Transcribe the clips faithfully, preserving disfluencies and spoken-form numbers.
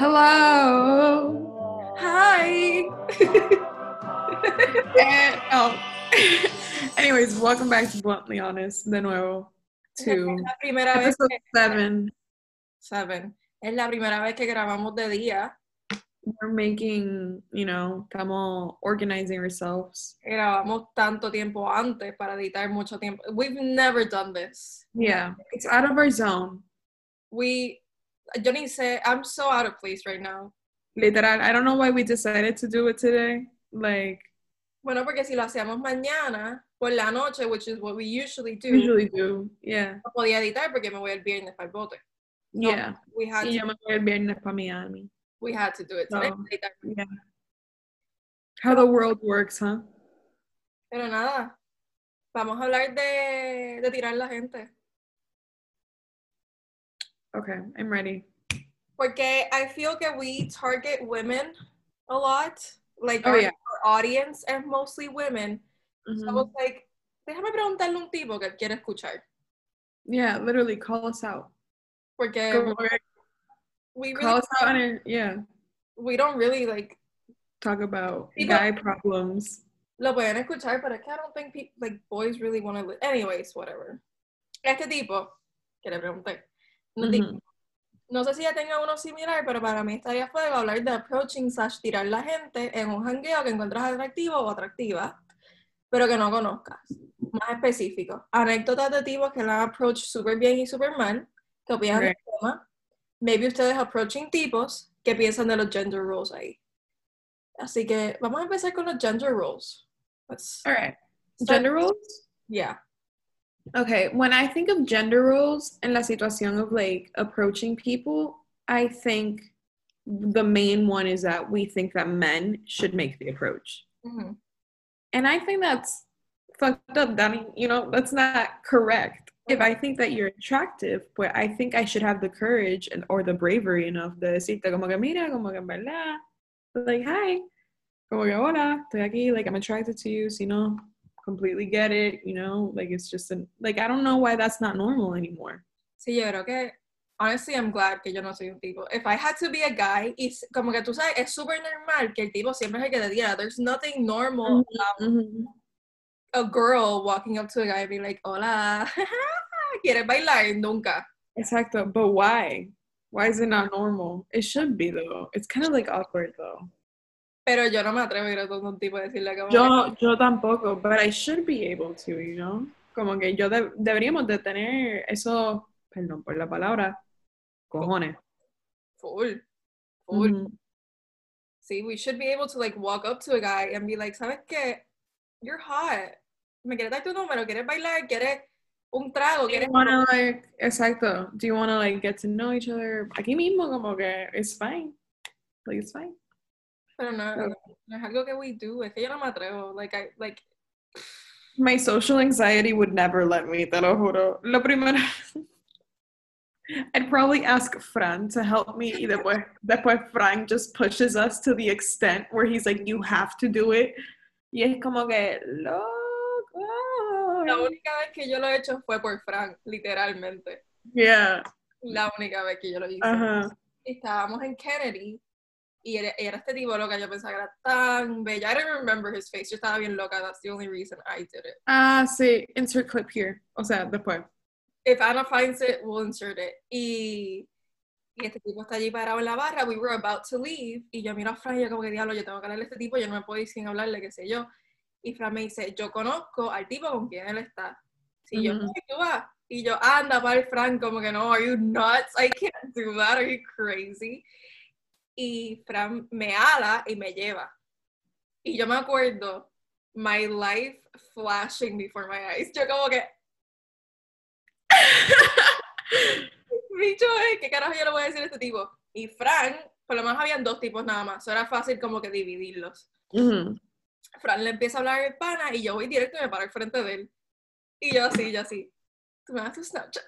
Hello. Hi. and, oh. Anyways, welcome back to Bluntly Honest, de nuevo. To es la primera vez que, seven. Seven. Es la primera vez que grabamos de día. We're making, you know, estamos organizing ourselves. Grabamos tanto tiempo antes para editar mucho tiempo. We've never done this. Yeah, it's out of our zone. We, yo ni sé, I'm so out of place right now. Literal, I don't know why we decided to do it today. Like, bueno, porque si lo hacíamos mañana, por la noche, which is what we usually do. Usually do, yeah. No podía editar porque me voy el viernes para el bote. No, yeah. We had sí, to yo me voy el viernes para Miami. We had to do it today. So, yeah. How the world works, huh? Pero nada, vamos a hablar de, de tirar la gente. Okay, I'm ready. Porque I feel that we target women a lot. Like, oh, our, yeah. our audience and mostly women. Mm-hmm. So I was like, déjame preguntarle un tipo que quiere escuchar. Yeah, literally, call us out. Porque... We really call us out on it, yeah. We don't really like talk about people, guy problems. Lo pueden escuchar, but I don't think people, like boys really want to. Li- Anyways, whatever. Este tipo que le pregunté, mm-hmm. no sé si ya tenga uno similar, pero para mí estaría fuego hablar de approaching slash tirar la gente en un jangueo que encuentras atractivo o atractiva, pero que no conozcas. Más específico, anécdotas de tipos que la approach super bien y super mal, que opinan del tema. Maybe ustedes approaching tipos que piensan de los gender roles ahí. Así que vamos a empezar con los gender roles. Let's All right. Start. Gender roles? Yeah. Okay. When I think of gender roles en la situación of like approaching people, I think the main one is that we think that men should make the approach. Mm-hmm. And I think that's fucked up. I mean, you know, that's not correct. If I think that you're attractive, pues I think I should have the courage and or the bravery enough de decirte como que mira, como que en verdad, like hi, como que hola, estoy aquí, like I'm attracted to you, so you know, completely get it, you know, like it's just an, like I don't know why that's not normal anymore. Sí, yo creo que honestly I'm glad que yo no soy un tipo. If I had to be a guy, it's como que tú sabes, es super normal que el tipo siempre es el que te diga. There's nothing normal mm-hmm. about mm-hmm. a girl walking up to a guy and being like, hola, ¿quieres bailar? Nunca. Exacto, but why? Why is it not normal? It should be, though. It's kind of like awkward, though. Pero yo no me atrevo a ir a todo un tipo a decirle que... Yo, yo tampoco, but I should be able to, you know? Como que yo de- deberíamos de tener eso, perdón por la palabra, cojones. Full. Full. Mm-hmm. See, we should be able to, like, walk up to a guy and be like, ¿sabes qué? You're hot. ¿Me quieres dar tu número? ¿Quieres bailar? ¿Quieres un trago? ¿Quieres... Do you wanna, like, exacto. Do you want to, like, get to know each other? Aquí mismo, como que, it's fine. Like, it's fine. Pero no, so, no es algo que we do. Es que yo no me atrevo. Like, I, like... My social anxiety would never let me, te lo juro. Lo primero... I'd probably ask Fran to help me, y después, después Fran just pushes us to the extent where he's like, you have to do it. Y es como que, loco. La única vez que yo lo he hecho fue por Frank, literalmente. Yeah. La única vez que yo lo hice. Uh-huh. Estábamos en Kennedy, y era, era este tipo loca, yo pensaba que era tan bella. I don't remember his face, yo estaba bien loca, that's the only reason I did it. Ah, uh, sí, insert clip here, o sea, después. If Ana finds it, we'll insert it. Y, y este tipo está allí parado en la barra, we were about to leave, y yo miro a Fran y yo como que, diablo, yo tengo que hablarle a este tipo, yo no me puedo ir sin hablarle, qué sé yo. Y Fran me dice, yo conozco al tipo con quien él está. Si mm-hmm. yo no, tú vas. Y yo, anda, para el Fran, como que no, are you nuts? I can't do that, are you crazy? Y Fran me ala y me lleva. Y yo me acuerdo, my life flashing before my eyes. Yo como que... Bicho, ¿qué carajo yo le voy a decir a este tipo? Y Fran, por lo menos habían dos tipos nada más, so era fácil como que dividirlos. Uh-huh. Fran le empieza a hablar de pana y yo voy directo y me paro al frente de él. Y yo así, yo así, tú me das tu Snapchat.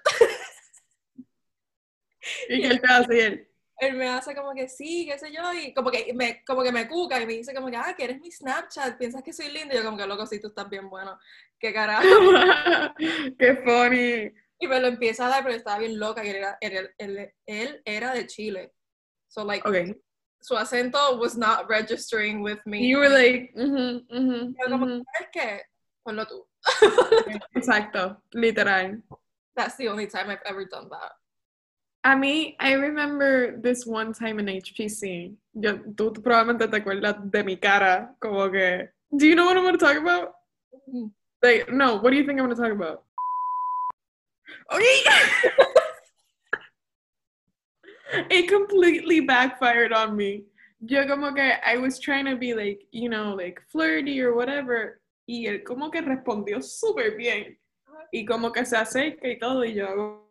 ¿Y, y él te hace él? Él me hace como que sí, qué sé yo, y como que me, como que me cuca y me dice como que, ah, que eres mi Snapchat, piensas que soy linda. Y yo como que, loco, sí, tú estás bien bueno. ¿Qué carajo? ¡Qué funny! Y me lo empieza a dar, pero estaba bien loca. Y él era, él, él, él era de Chile. So like, okay. Su acento was not registering with me. You were like, mm-hmm, mm-hmm, yo como, mm-hmm. ¿Es que? Ponlo tú. Exacto, literal. That's the only time I've ever done that. A mí, I remember this one time in H P C. Yo, tú probablemente te acuerdas de mi cara, como que... Do you know what I'm going to talk about? Mm-hmm. Like, no, what do you think I'm going to talk about? Okay! It completely backfired on me. Yo como que I was trying to be like, you know, like flirty or whatever. Y él como que respondió súper bien. Y como que se acerca y todo. Y yo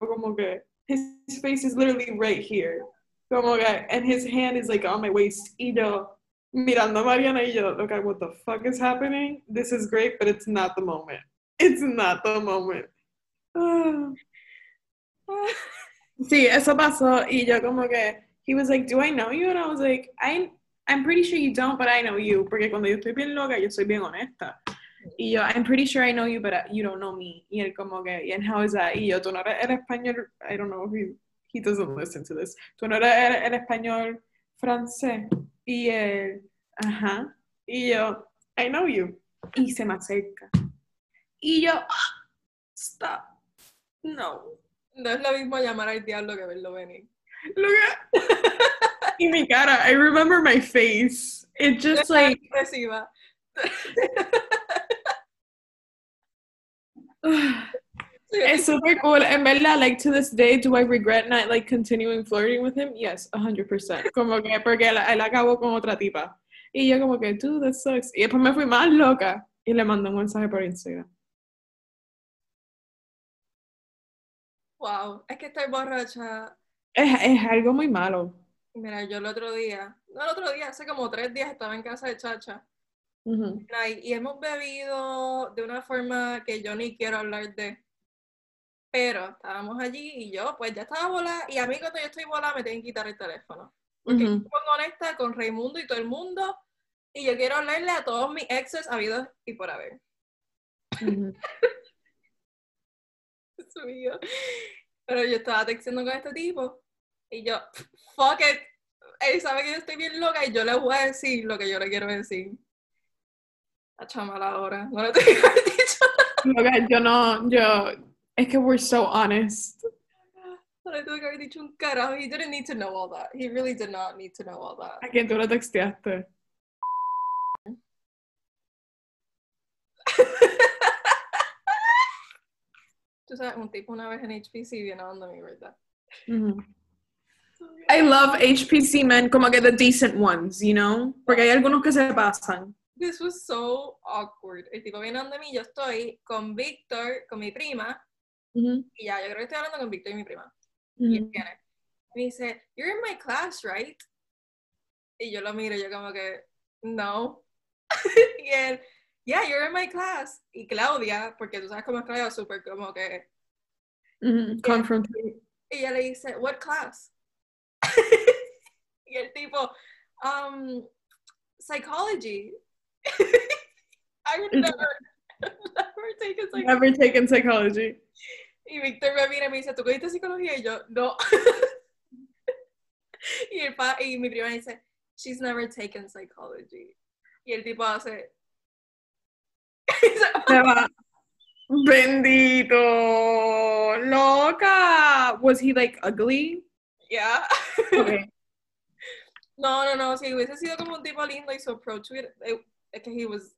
como que, his face is literally right here. Como que, and his hand is like on my waist. Y yo mirando a Mariana y yo, okay, what the fuck is happening? This is great, but it's not the moment. It's not the moment. Uh, uh. Sí, eso pasó, y yo como que, he was like, do I know you? And I was like, I, I'm pretty sure you don't, but I know you. Porque cuando yo estoy bien loca, yo soy bien honesta. Y yo, I'm pretty sure I know you, but I, you don't know me. Y él como que, and how is that? Y yo, tú no eres el español, I don't know, he, he doesn't listen to this. Tú no eres el, el español francés. Y él, ajá. Uh-huh. Y yo, I know you. Y se me acerca. Y yo, oh, stop. No. No es lo mismo llamar al diablo que verlo venir. Look at... Y mi cara, I remember my face. It just es like... expresiva. It's super cool. En verdad, like, to this day, do I regret not, like, continuing flirting with him? Yes, one hundred percent. Como que, porque él, él acabó con otra tipa. Y yo como que, dude, that sucks. Y después me fui más loca. Y le mandé un mensaje por Instagram. Wow, es que estoy borracha. Es, es algo muy malo. Mira, yo el otro día, no el otro día, hace como tres días estaba en casa de Chacha. Uh-huh. Y hemos bebido de una forma que yo ni quiero hablar de. Pero estábamos allí y yo, pues ya estaba volada. Y a mí cuando yo estoy volada me tienen que quitar el teléfono. Porque uh-huh. estoy honesta con Raimundo y todo el mundo. Y yo quiero hablarle a todos mis exes habidos y por haber. Uh-huh. Mío. Pero yo estaba texteando con este tipo y yo, fuck it, él sabe que yo estoy bien loca y yo le voy a decir lo que yo le quiero decir. La chamala ahora, no le tengo que haber dicho nada. Okay, yo no, yo, es que we're so honest. No le tuve que haber dicho un carajo, he didn't need to know all that, he really did not need to know all that. ¿A quién tú lo texteaste? Tú sabes, un tipo una vez en H P C viene hablando de mi verdad. Mm-hmm. I love H P C men, como que the decent ones, you know? Porque hay algunos que se pasan. This was so awkward. El tipo viene hablando de mí, yo estoy con Víctor, con mi prima, mm-hmm. y ya, yo creo que estoy hablando con Víctor y mi prima. Mm-hmm. Y él viene. Me dice, you're in my class, right? Y yo lo miro, yo como que, no. Y él... yeah, you're in my class. Y Claudia, porque tú sabes cómo es Claudia, súper como que... Mm-hmm. Confrontative. Y ella le dice, what class? Y el tipo, um, psychology. I've never, never taken psychology. Never taken psychology. Y Víctor me mira y me dice, ¿tú cogiste psicología? Y yo, no. y, el pa- y mi prima me dice, she's never taken psychology. Y el tipo hace... Bendito, loca. Was he like ugly? Yeah. Okay. No, no, no. Si hubiese sido como un tipo lindo y so pro to it, es que he was.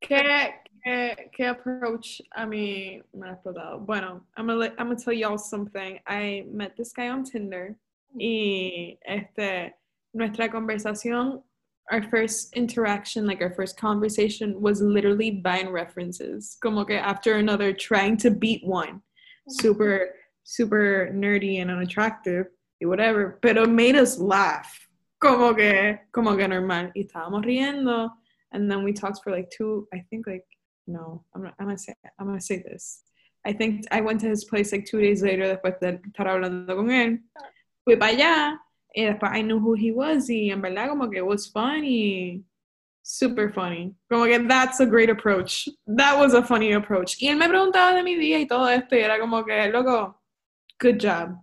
¿Qué, qué, qué approach a mí me ha explotado? Bueno, I'm gonna I'm gonna tell y'all something. I met this guy on Tinder y este nuestra conversación. Our first interaction, like our first conversation, was literally buying references. Como que after another, trying to beat one. Super, super nerdy and unattractive, y whatever. Pero made us laugh. Como que, como que normal. Y estábamos riendo. And then we talked for like two, I think like, no, I'm not, I'm gonna say, I'm gonna say this. I think I went to his place like two days later, después de estar hablando con él. Fui para allá. Y después, I knew who he was, y en verdad, como que it was funny. Super funny. Como que that's a great approach. That was a funny approach. Y él me preguntaba de mi día y todo esto, y era como que, loco, good job.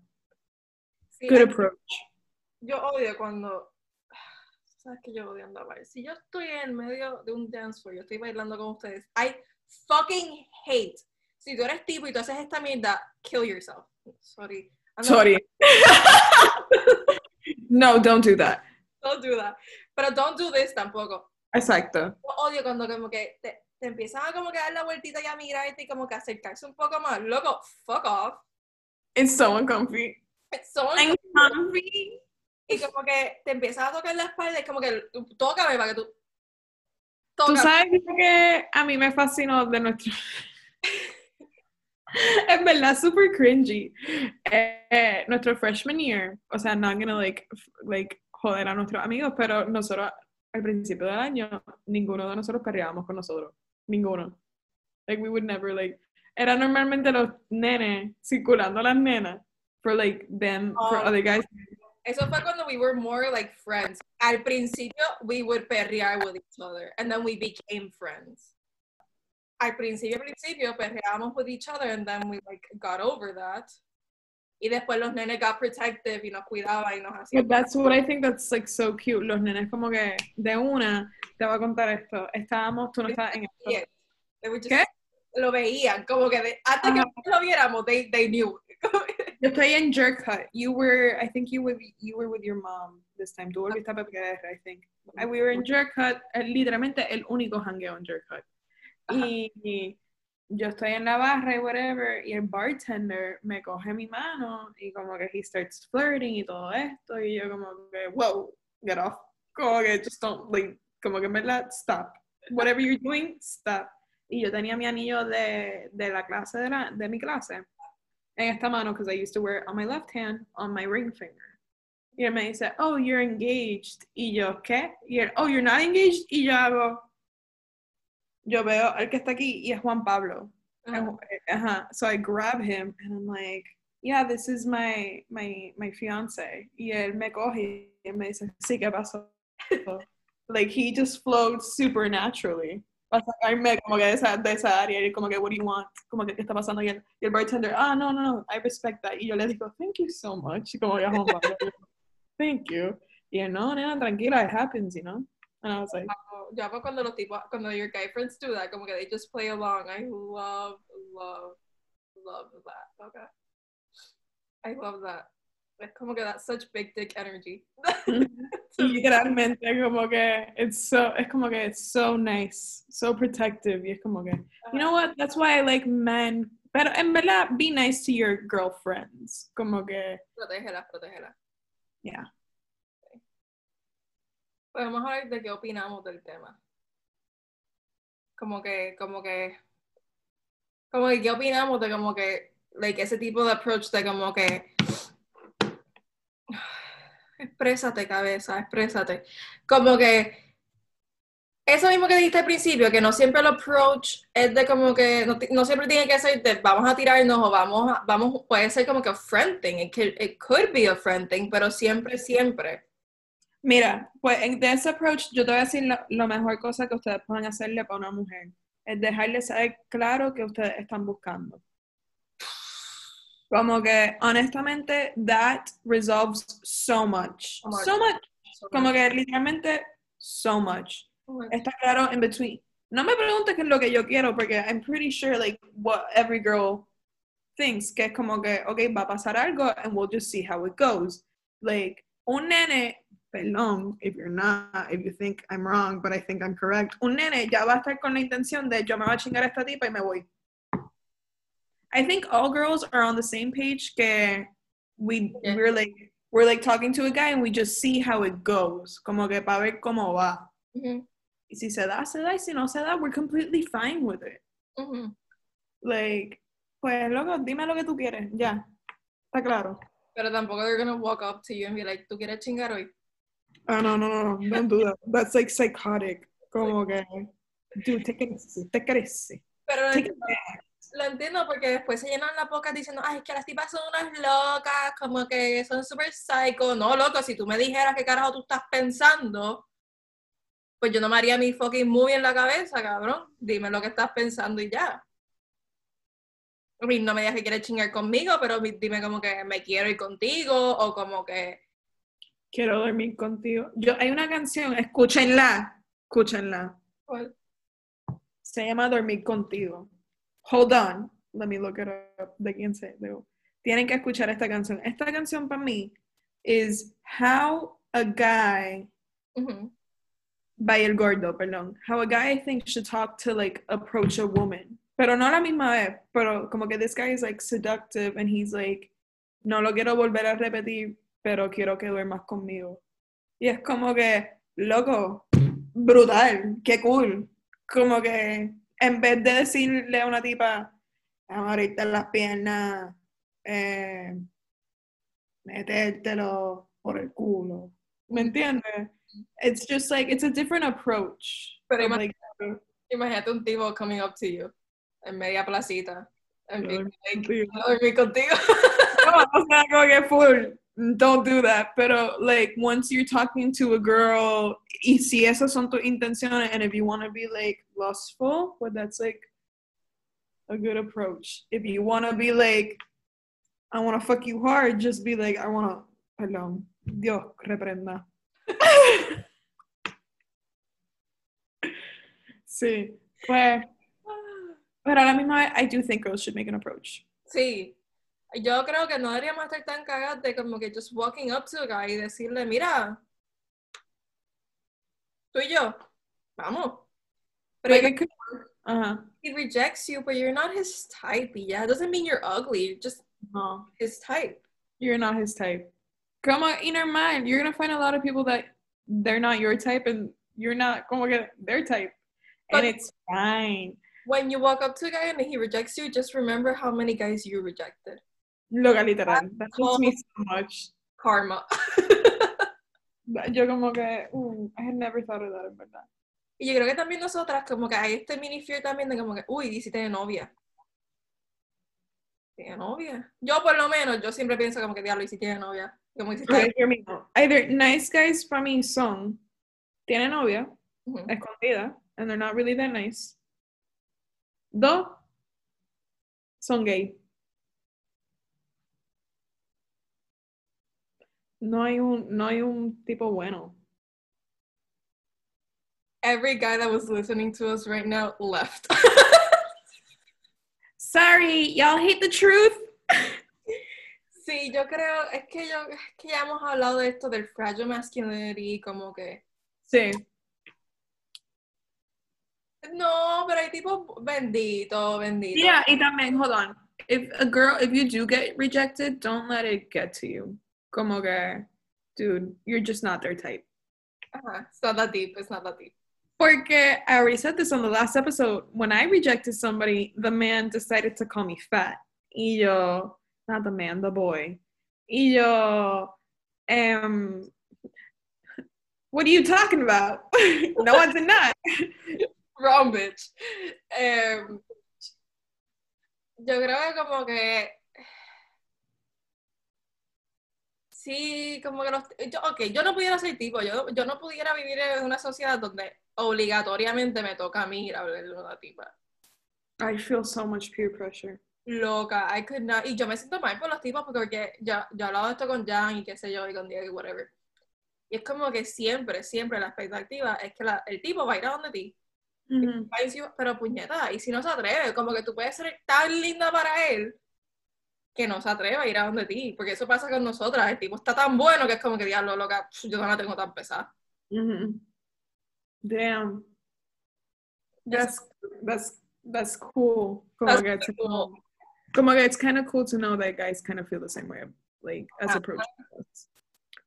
Sí, good approach. Yo odio cuando... ¿Sabes que yo odio andar a bailar? Si yo estoy en medio de un dance floor, yo estoy bailando con ustedes, I fucking hate. Si tú eres tipo y tú haces esta mierda, kill yourself. Sorry. I'm Sorry. No, don't do that. Don't do that. Pero don't do this tampoco. Exacto. Yo odio cuando como que te, te empiezan a como que dar la vueltita y a mirarte y como que acercarse un poco más. Loco, fuck off. It's so uncomfy. It's so uncomfy. Y como que te empiezas a tocar la espalda y como que tócame para que tú... Tócame. Tú sabes que a mí me fascinó de nuestro... En verdad, super cringy. Eh, eh, nuestro freshman year, o sea, no gonna like, like joder a nuestros amigos, pero nosotros al principio del año, ninguno de nosotros perreábamos con nosotros. Ninguno. Like, we would never, like... Era normalmente los nenes circulando a las nenas for, like, them, oh, for other guys. Eso fue cuando we were more, like, friends. Al principio, we would perrear with each other, and then we became friends. Al principio, al principio, perreábamos with each other, and then we, like, got over that. Y después los nenes got protective, y nos cuidaban, y nos hacían... But that's what I think that's, like, so cute. Los nenes como que, de una, te voy a contar esto. Estábamos, tú no estabas en esto. Just, ¿qué? Lo veían, como que, de, hasta uh-huh. que nosotros lo viéramos, they, they knew. Yo estoy en Jerk Hut. You were, I think you were, you were with your mom this time. Tú volviste a P P R, I think. And we were in Jerk Hut, literalmente el único hangueo en Jerk Hut. Y, y yo estoy en la barra y whatever, y el bartender me coge mi mano y como que he starts flirting y todo esto, y yo como que, wow, get off, como que just don't, like, como que me la, stop, whatever you're doing, stop. Y yo tenía mi anillo de, de la clase, de, la, de mi clase, en esta mano, because I used to wear it on my left hand, on my ring finger. Y él me dice, oh, you're engaged, y yo, ¿qué? Y él, oh, you're not engaged, y yo hago... Yo veo al que está aquí y es Juan Pablo. Uh-huh. Uh-huh. So I grab him and I'm like, yeah, this is my my my fiance. Y él me coge y me dice, sí, ¿qué pasó? Like, he just flowed super naturally. Para sacarme como que de esa, de esa área y como que, what do you want? Como que, ¿qué está pasando? Y el, y el bartender, ah, no, no, no, I respect that. Y yo le digo, thank you so much. Y como que Juan Pablo, thank you. Y él, no, nena, tranquila, it happens, you know? And I was like, yo hago cuando los tipos, cuando your guy friends do that, como que they just play along. I love, love, love that. Okay. I love that. Es como que that's such big dick energy. Literalmente, como que it's so, es como que it's so nice, so protective. Y es como que, you know what? That's why I like men. Pero en verdad, be nice to your girlfriends. Como que. Protégelas, protégelas. Yeah. Podemos hablar de qué opinamos del tema. Como que, como que, como que qué opinamos de como que, like, ese tipo de approach de como que, exprésate, cabeza, exprésate. Como que, eso mismo que dijiste al principio, que no siempre el approach es de como que, no, no siempre tiene que ser de vamos a tirarnos o vamos, vamos, puede ser como que a friend thing, it could, it could be a friend thing, pero siempre, siempre. Mira, pues de ese approach yo te voy a decir la, la mejor cosa que ustedes pueden hacerle para una mujer. Es dejarle saber claro que ustedes están buscando. Como que, honestamente, that resolves so much. Oh so much. So Como much. que, literalmente, so much. Oh Está claro in between. No me preguntes qué es lo que yo quiero, porque I'm pretty sure, like, what every girl thinks. Que es como que, okay, va a pasar algo and we'll just see how it goes. Like, un nene... Perdón, if you're not, if you think I'm wrong, but I think I'm correct. Un nene ya va a estar con la intención de yo me voy a chingar a esta tipa y me voy. I think all girls are on the same page que we, yeah. we're like, we're like talking to a guy and we just see how it goes. Como que para ver cómo va. Mm-hmm. Y si se da, se da. Y si no se da, we're completely fine with it. Mm-hmm. Like, pues loco, dime lo que tú quieres. Ya. Está claro. Pero tampoco they're gonna walk up to you and be like, ¿tú quieres chingar hoy? Oh, no, no, no, no, don't do that. That's like psychotic. Como que, dude, te crece, te crece. Pero lo entiendo, lo entiendo porque después se llenan la boca diciendo, ay, es que las tipas son unas locas, como que son super psycho. No, loco, si tú me dijeras qué carajo tú estás pensando, pues yo no me haría mi fucking movie en la cabeza, cabrón. Dime lo que estás pensando y ya. no me digas que quieres chingar conmigo, pero dime como que me quiero ir contigo o como que... Quiero dormir contigo. Yo, hay una canción, escúchenla, escúchenla. ¿Cuál? Se llama Dormir Contigo. Hold on, let me look it up. ¿De quién se? De... Tienen que escuchar esta canción. Esta canción para mí is how a guy... Uh-huh. By El Gordo, perdón. How a guy I think should talk to, like, approach a woman. Pero no la misma vez, pero como que this guy is, like, seductive and he's, like, no lo quiero volver a repetir, pero quiero que duermas conmigo. Y es como que, loco, brutal, qué cool. Como que en vez de decirle a una tipa, vamos a abrirte las piernas, eh, metértelo por el culo. ¿Me entiendes? It's just like, it's a different approach. Pero imagínate, like, imagínate un tipo coming up to you en media placita. En no, big, no, like, contigo. No, o sea, como que full. Don't do that. Pero, like, once you're talking to a girl, y si esas son tus intenciones, and if you want to be, like, lustful, well, that's, like, a good approach. If you want to be, like, I want to fuck you hard, just be, like, I want to, perdón, Dios, reprenda. Sí, pues, pero a la misma vez, I do think girls should make an approach. Sí, yo creo que no deberíamos estar tan cagadas de como que just walking up to a guy y decirle, mira, tú y yo, vamos. Pero like yo, could, uh-huh. He rejects you, but you're not his type. Yeah, it doesn't mean you're ugly. You're just no. His type. You're not his type. Come on, in our mind, you're gonna find a lot of people that they're not your type, and you're not como que their type, but and it's fine. When you walk up to a guy and he rejects you, just remember how many guys you rejected. Loca, literal. That helps me so much. Karma. Yo como que, ooh, I had never thought of that, en verdad. Y yo creo que también nosotras como que hay este mini fear también de como que, uy, y si tiene novia. Tiene novia. Yo por lo menos, yo siempre pienso como que diablo, y si tiene novia. Right, either nice guys para mí son tienen novia, uh-huh. escondida, and they're not really that nice. Dos, son gay. No hay un, no hay un tipo bueno. Every guy that was listening to us right now left. Sorry, y'all hate the truth. Sí, yo creo, es que, yo, es que ya hemos hablado de esto del fragile masculinity, como que... Sí. No, pero hay tipo bendito, bendito. Yeah, y también, hold on. If a girl, if you do get rejected, don't let it get to you. Como que, dude, you're just not their type. Uh-huh. It's not that deep, it's not that deep. Porque, I already said this on the last episode, when I rejected somebody, the man decided to call me fat. Y yo... Not the man, the boy. Y yo, um, what are you talking about? No, I did not. Wrong, bitch. Um, yo creo que como que... Sí, como que los... Yo, ok, yo no pudiera ser tipo. Yo, yo no pudiera vivir en una sociedad donde obligatoriamente me toca a mí ir a hablarle a una tipa. I feel so much peer pressure. Loca, I could not, y yo me siento mal por los tipos porque yo he hablado de esto con Jan y qué sé yo, y con Diego y whatever. Y es como que siempre, siempre la expectativa es que la, el tipo va a ir a donde ti. Mm-hmm. Pero puñeta, y si no se atreve, como que tú puedes ser tan linda para él que no se atreve a ir a donde ti. Porque eso pasa con nosotras, el tipo está tan bueno que es como que diablo, loca, yo no la tengo tan pesada. Mm-hmm. Damn. That's, that's, that's cool. Como that's que cool. Te... Como que it's kind of cool to know that guys kind of feel the same way, like, as approach.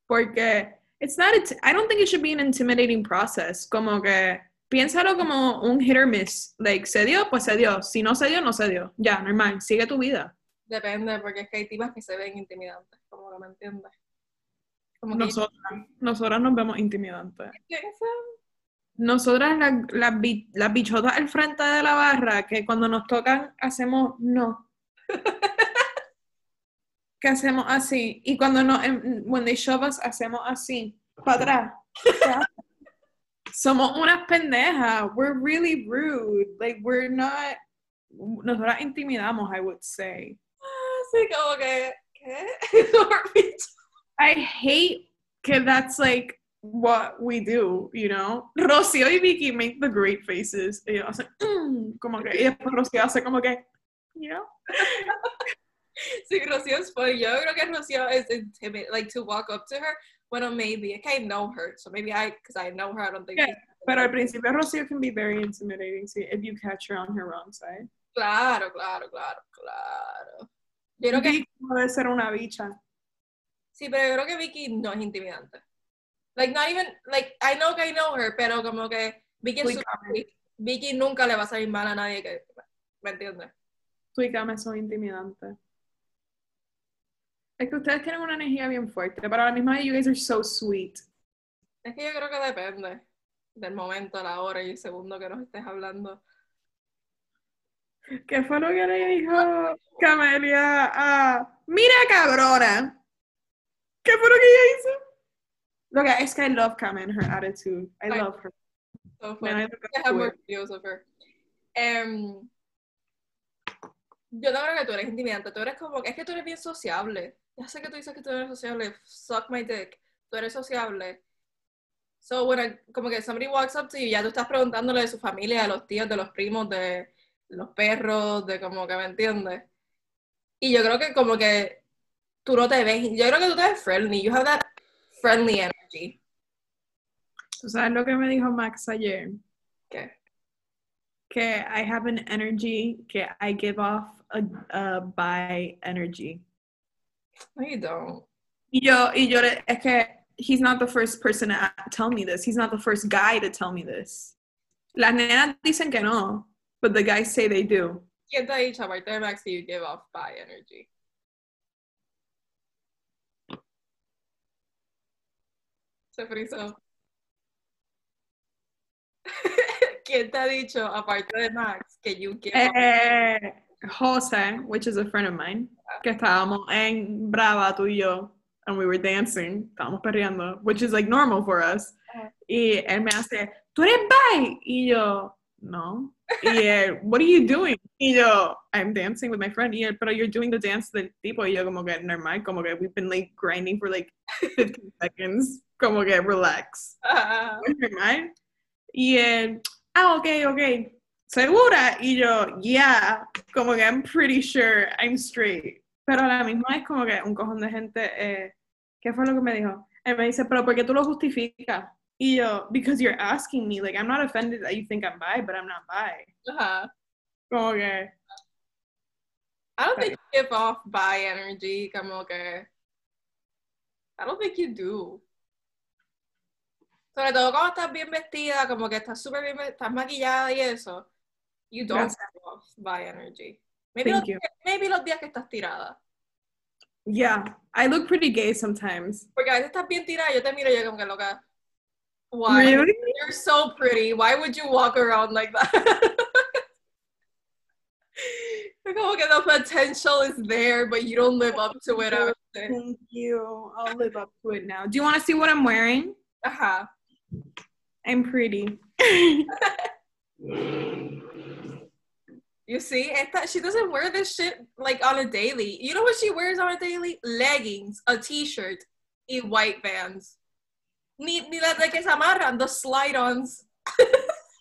Porque it's not, a t- I don't think it should be an intimidating process. Como que, piénsalo como un hit or miss. Like, se dio, pues se dio. Si no se dio, no se dio. Ya, normal, sigue tu vida. Depende, porque es que hay tipas que se ven intimidantes, como que me entiendes. Como que nosotras, hay... nosotras nos vemos intimidantes. ¿Qué es eso? Nosotras las la, la bichotas al frente de la barra, que cuando nos tocan, hacemos no. Que hacemos así y cuando no when they shove us hacemos así para atrás. Somos unas pendejas. We're really rude, like we're not nosotras intimidamos, I would say. Así como que, ¿qué? I hate que that's like what we do, you know? Rocío y Vicky make the great faces. Ellos hacen, mm, como que, y después Rocío hace como que, you know? Sí, Rocío es funny. Yo creo que Rocío is intimid, like to walk up to her. Bueno, maybe, I can't know her, so maybe I, because I know her, I don't think. Yeah. Pero al principio Rocío can be very intimidating, see, if you catch her on her wrong side. Claro, claro, claro, claro. Yo creo Vicky que puede ser una bicha. Sí, pero yo creo que Vicky no es intimidante. Like, not even, like, I know que I know her, pero como que Vicky, es su, Vicky nunca le va a salir mal a nadie que, ¿me entiendes? Tú y Cam son intimidantes. Es que ustedes tienen una energía bien fuerte, pero a la misma vez, you guys are so sweet. Es que yo creo que depende del momento, a la hora y el segundo que nos estés hablando. ¿Qué fue lo que le dijo Camelia a... ¡Mira, cabrona! ¿Qué fue lo que ella hizo? Look, es que I love Cam and her attitude. I, I love her. So funny. Man, I, I have more videos of her. Um, yo no creo que tú eres intimidante. Tú eres como... Es que tú eres bien sociable. Ya sé que tú dices que tú eres sociable. Suck my dick. Tú eres sociable. So, when I, como que somebody walks up to you, ya tú estás preguntándole de su familia, de los tíos, de los primos, de los perros, de como que, ¿me entiendes? Y yo creo que como que tú no te ves, yo creo que tú te ves friendly, you have that friendly energy. ¿Tú sabes lo que me dijo Max ayer? ¿Qué? Que I have an energy, que I give off a, a by energy. No, you don't. Y yo, y yo, es que... He's not the first person to tell me this. He's not the first guy to tell me this. Las nenas dicen que no, but the guys say they do. ¿Quién te ha dicho, aparte de Max, que you give off bi energy? Se frizó. ¿Quién te ha dicho, aparte de Max, que you give off eh, Jose, which is a friend of mine, que estábamos en Brava, tú y yo. And we were dancing, estábamos perreando, which is like normal for us. Uh-huh. Y él me hace, ¿tú eres bi? Y yo, no. Y él, what are you doing? Y yo, I'm dancing with my friend. Y él, pero you're doing the dance del tipo. Y yo como que, normal, como que we've been like grinding for like fifteen seconds. Como que, relax. Uh-huh. Normal. Y él, ah, okay, okay. ¿Segura? Y yo, yeah. Como que, I'm pretty sure I'm straight. Pero a la misma es como que un cojón de gente, eh, ¿qué fue lo que me dijo? Él me dice, pero ¿por qué tú lo justificas? Y yo, because you're asking me, like, I'm not offended that you think I'm bi, but I'm not bi. Uh-huh. Como que... I don't think you give off bi energy, como que... I don't think you do. Sobre todo cuando estás bien vestida, como que estás súper bien, estás maquillada y eso. You don't Gracias. Give off bi energy. Maybe los, días, maybe los días que estás tirada. Yeah, I look pretty gay sometimes. Porque a veces estás bien tirada, yo te miro y yo como que loca. Why? Really? You're so pretty. Why would you walk around like that? Como que the potential is there, but you don't live up to it. I Thank you. I'll live up to it now. Do you want to see what I'm wearing? Ajá. Uh-huh. I'm pretty. You see, esta, she doesn't wear this shit like on a daily. You know what she wears on a daily? Leggings, a t-shirt, and white bands. Ni, ni las de que se amarran, the slide-ons.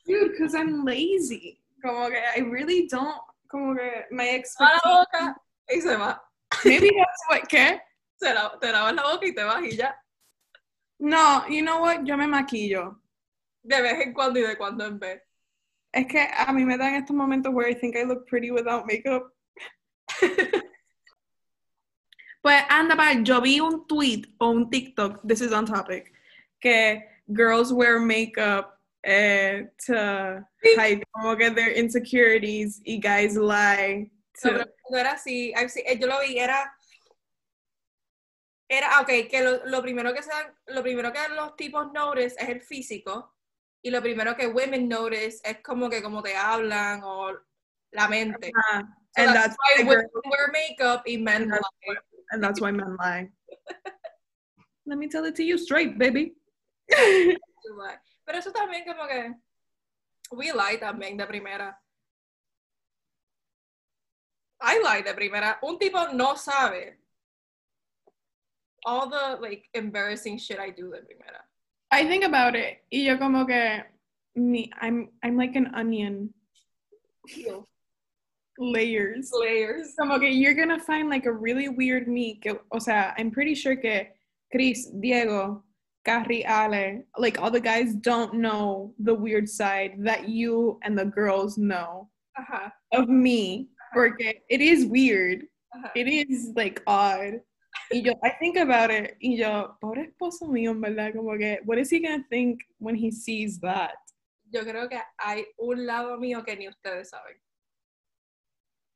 Dude, because I'm lazy. Como que I really don't, como que my expectations. A la boca y se va. Maybe that's what, ¿qué? Se la, te lavas la boca y te vas y ya. No, you know what? Yo me maquillo. De vez en cuando y de cuando en vez. Es que a mí me dan estos momentos where I think I look pretty without makeup. Pues anda, pa, yo vi un tweet o un TikTok, this is on topic, que girls wear makeup eh, to hide como que their insecurities y guys lie. To... No, no era así, yo lo vi, era... Era, ok, que lo, lo primero que se dan, lo primero que los tipos notice es el físico. Y lo primero que women notice es como que como te hablan o la mente. Uh-huh. So and that's, that's why women wear makeup y men lie. Why, and that's why men lie. Let me tell it to you straight, baby. Pero eso también como que we lie también de primera. I lied de primera. Un tipo no sabe all the, like, embarrassing shit I do de primera. I think about it. Y yo como que, me, I'm, I'm like an onion. Yo. Layers. Layers. Como que you're gonna find, like, a really weird me. Que, o sea, I'm pretty sure que Chris, Diego, Carrie, Ale, like, all the guys don't know the weird side that you and the girls know uh-huh. of me. Uh-huh. Porque it is weird. Uh-huh. It is, like, odd. Y yo, I think about it, y yo, pobre esposo mío, en verdad, como que, what is he gonna think when he sees that? Yo creo que hay un lado mío que ni ustedes saben.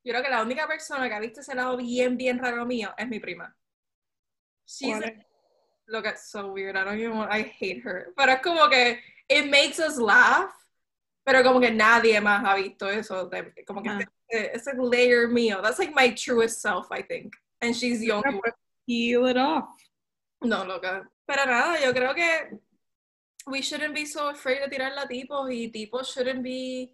Yo creo que la única persona que ha visto ese lado bien, bien raro mío es mi prima. She's like, look, it's so weird, I don't even want, I hate her. Pero es como que, it makes us laugh, pero como que nadie más ha visto eso, de, como que ah. It's a layer mío. That's like my truest self, I think. And she's the only one. Peel it off. No, loca. Pero nada, yo creo que we shouldn't be so afraid de tirar la tipos y tipos shouldn't be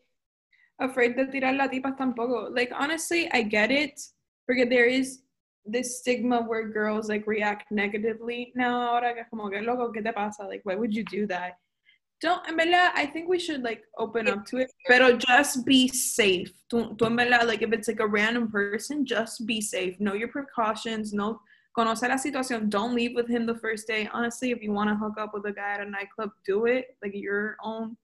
afraid de tirar la tipas tampoco. Like, honestly, I get it. Porque there is this stigma where girls, like, react negatively. Now, ahora que es como que, loco, ¿qué te pasa? Like, why would you do that? Don't, en verdad, I think we should, like, open up to it. Pero just be safe. Tú, tú en verdad, like, if it's, like, a random person, just be safe. Know your precautions. Know... Conocer la situación. Don't leave with him the first day. Honestly, if you want to hook up with a guy at a nightclub, do it. Like, your own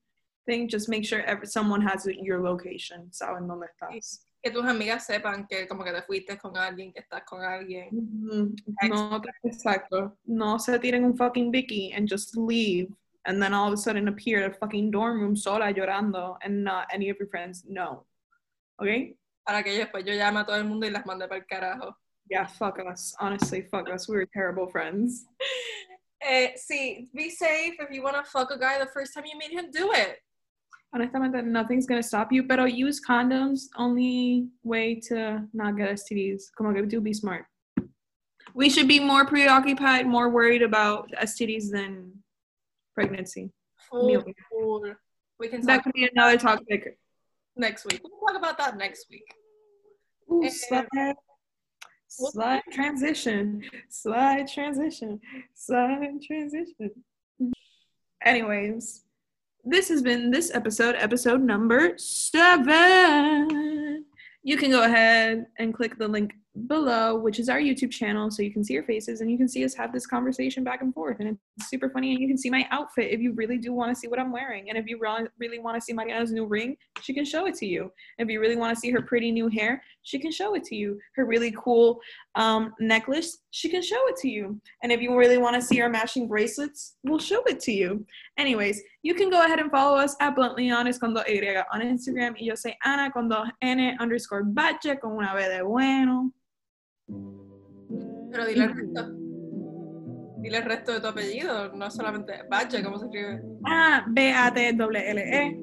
thing. Just make sure every, someone has your location. Saben dónde estás. Que tus amigas sepan que como que te fuiste con alguien, que estás con alguien. Mm-hmm. No, exacto. No se tiren un fucking Vicky and just leave. And then all of a sudden appear at a fucking dorm room sola llorando and not any of your friends know. Okay? Para que después yo llame a todo el mundo y las mande para el carajo. Yeah, fuck us. Honestly, fuck us. We were terrible friends. Eh, sí, be safe. If you want to fuck a guy the first time you meet him, do it. Honestamente, nothing's going to stop you. Pero use condoms. Only way to not get S T Ds. Como que do be smart. We should be more preoccupied, more worried about S T Ds than pregnancy. Oh, oh. We can that could be another topic. Next week. We'll talk about that next week. Ooh, and- so- Slide transition, slide transition, slide transition. Anyways, this has been this episode, episode number seven. You can go ahead and click the link below, which is our YouTube channel, so you can see your faces and you can see us have this conversation back and forth. And it's super funny, and you can see my outfit if you really do want to see what I'm wearing. And if you really want to see Mariana's new ring, she can show it to you. If you really want to see her pretty new hair, she can show it to you. Her really cool um, necklace, she can show it to you. And if you really want to see our matching bracelets, we'll show it to you. Anyways, you can go ahead and follow us at Bluntly Honest con dos Y on Instagram. Y yo soy Ana con dos N underscore Batchle con una B de bueno. Pero dile el resto. Dile el resto de tu apellido, no solamente Batchle, ¿cómo se escribe? Ah, B A T L L E.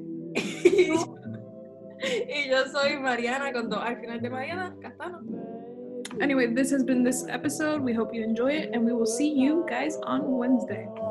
Y yo soy Mariana con dos al final de Mariana Castaño. Anyway, this has been this episode. We hope you enjoy it and we will see you guys on Wednesday.